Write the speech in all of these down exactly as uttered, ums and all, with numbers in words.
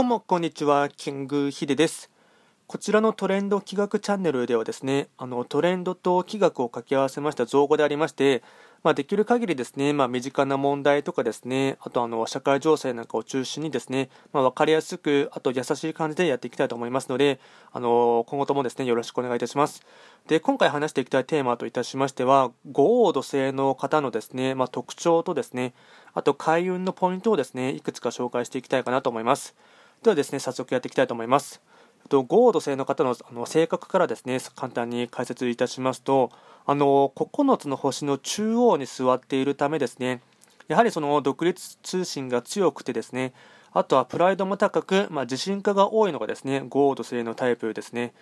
どうもこんにちは、キングヒデです。こちらのトレンド企画チャンネルではですね、あのトレンドと企画を掛け合わせました造語でありまして、まあ、できる限りですね、まあ、身近な問題とかですね、あとあの社会情勢なんかを中心にですね、まあ、分かりやすく、あと優しい感じでやっていきたいと思いますので、あの今後ともですねよろしくお願いいたします。で、今回話していきたいテーマといたしましては、五黄土星の方のですね、まあ、特徴とですね、あと開運のポイントをですねいくつか紹介していきたいかなと思います。ではですね、早速やっていきたいと思います。五黄土星の方の性格からですね、簡単に解説いたしますと、あのここのつの星の中央に座っているためですね、やはりその独立通信が強くてですね、あとはプライドも高く、まあ、自信家が多いのがですね五黄土星のタイプですね。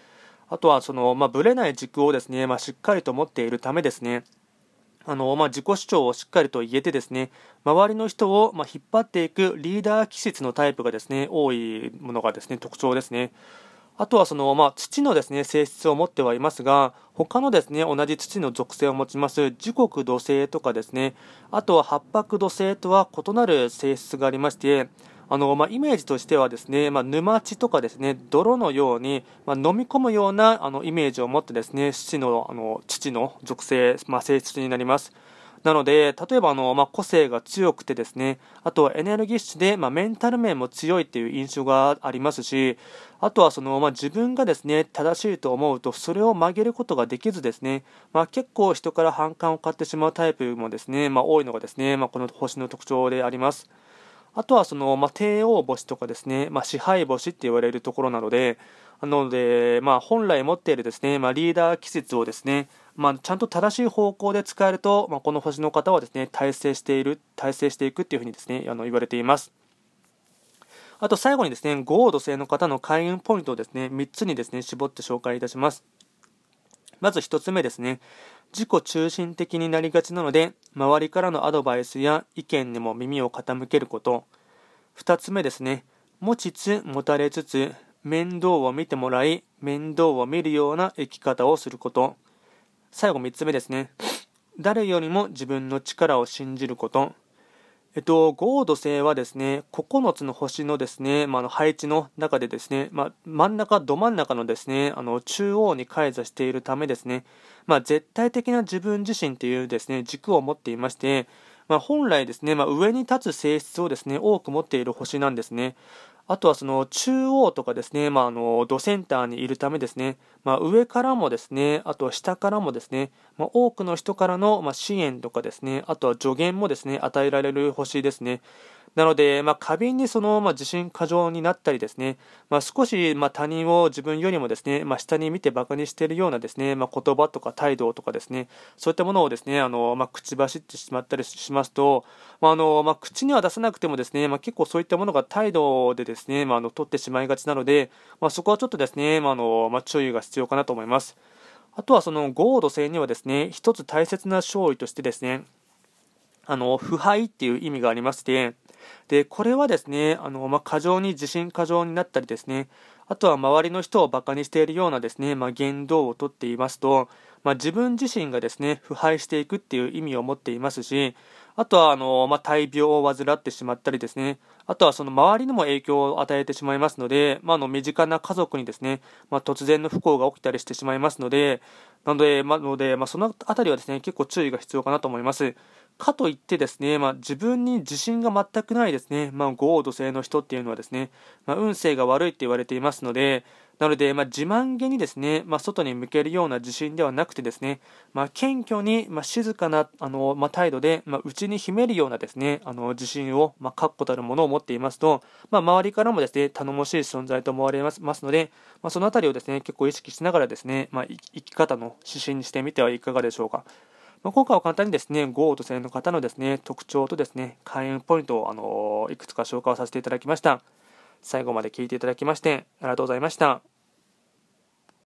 あとはその、まあ、ぶれない軸をですね、まあ、しっかりと持っているためですね、あのまあ、自己主張をしっかりと言えてですね、周りの人をまあ引っ張っていくリーダー気質のタイプがですね多いものがですね特徴ですね。あとはその、まあ、土のですね性質を持ってはいますが、他のですね同じ土の属性を持ちます時刻土星とかですね、あとは八白土星とは異なる性質がありまして、あの、まあ、イメージとしてはですね、まあ、沼地とかですね泥のように、まあ、飲み込むようなあのイメージを持ってですね土の、あの土の属性、まあ、性質になります。なので、例えばあの、まあ、個性が強くてですね、あとはエネルギッシュで、まあ、メンタル面も強いっていう印象がありますし、あとはその、まあ、自分がですね正しいと思うとそれを曲げることができずですね、まあ、結構人から反感を買ってしまうタイプもですね、まあ、多いのがですね、まあ、この星の特徴であります。あとはその、まあ、帝王星とかですね、まあ、支配星って言われるところなので、なので、まあ、本来持っているですね、まあ、リーダー気質をですね、まあ、ちゃんと正しい方向で使えると、まあ、この星の方はですね、大成している、大成していくっていうふうにですね、あの言われています。あと最後にですね、五黄土星の方の開運ポイントをですね、みっつにですね、絞って紹介いたします。まずひとつめですね、自己中心的になりがちなので、周りからのアドバイスや意見にも耳を傾けること。ふたつめですね、持ちつ持たれつつ、面倒を見てもらい、面倒を見るような生き方をすること。最後みっつめですね、誰よりも自分の力を信じること。えっと、五黄土星はですねここのつの星のですね、まあ、の配置の中でですね、まあ、真ん中ど真ん中のですねあの中央に開座しているためですね、まあ、絶対的な自分自身というですね軸を持っていまして、まあ、本来ですね、まあ、上に立つ性質をですね多く持っている星なんですね。あとはその中央とかですね、まあ、あのドセンターにいるためですね、まあ、上からもですね、あとは下からもですね、まあ、多くの人からのまあ支援とかですね、あとは助言もですね与えられる星ですね。なので、まあ、過敏にその、まあ、自信過剰になったりですね、まあ、少し、まあ、他人を自分よりもですね、まあ、下に見てバカにしているようなですね、まあ、言葉とか態度とかですね、そういったものをですねあの、まあ、口走ってしまったりしますと、まああのまあ、口には出さなくてもですね、まあ、結構そういったものが態度でですね、まあ、あの取ってしまいがちなので、まあ、そこはちょっとですね、まああのまあ、注意が必要かなと思います。あとはその五黄土星にはですね一つ大切な勝利としてですねあの腐敗っていう意味がありまして、でこれはですねあの、まあ、過剰に自信過剰になったりですね、あとは周りの人をバカにしているようなですね、まあ、言動をとっていますと、まあ、自分自身がですね腐敗していくっていう意味を持っていますし、あとはあの、まあ、大病を患ってしまったりですね、あとはその周りにも影響を与えてしまいますので、まあ、あの身近な家族にですね、まあ、突然の不幸が起きたりしてしまいますので、なので、ま、ので、まあ、そのあたりはですね結構注意が必要かなと思います。かといってですね、まあ、自分に自信が全くないですね、まあ、五黄土星の人っていうのはですね、まあ、運勢が悪いって言われていますので、なので、まあ、自慢げにですね、まあ、外に向けるような自信ではなくてですね、まあ、謙虚に、まあ、静かなあの、まあ、態度で、まあ、内に秘めるようなですねあの自信を、まあ、確固たるものを持っていますと、まあ、周りからもですね頼もしい存在と思われますので、まあ、そのあたりをですね結構意識しながらですね、まあ、生き方の指針にしてみてはいかがでしょうか。まあ、今回は簡単にですね五黄土星の方のですね特徴とですね開運ポイントをあのいくつか紹介をさせていただきました。最後まで聞いていただきましてありがとうございました。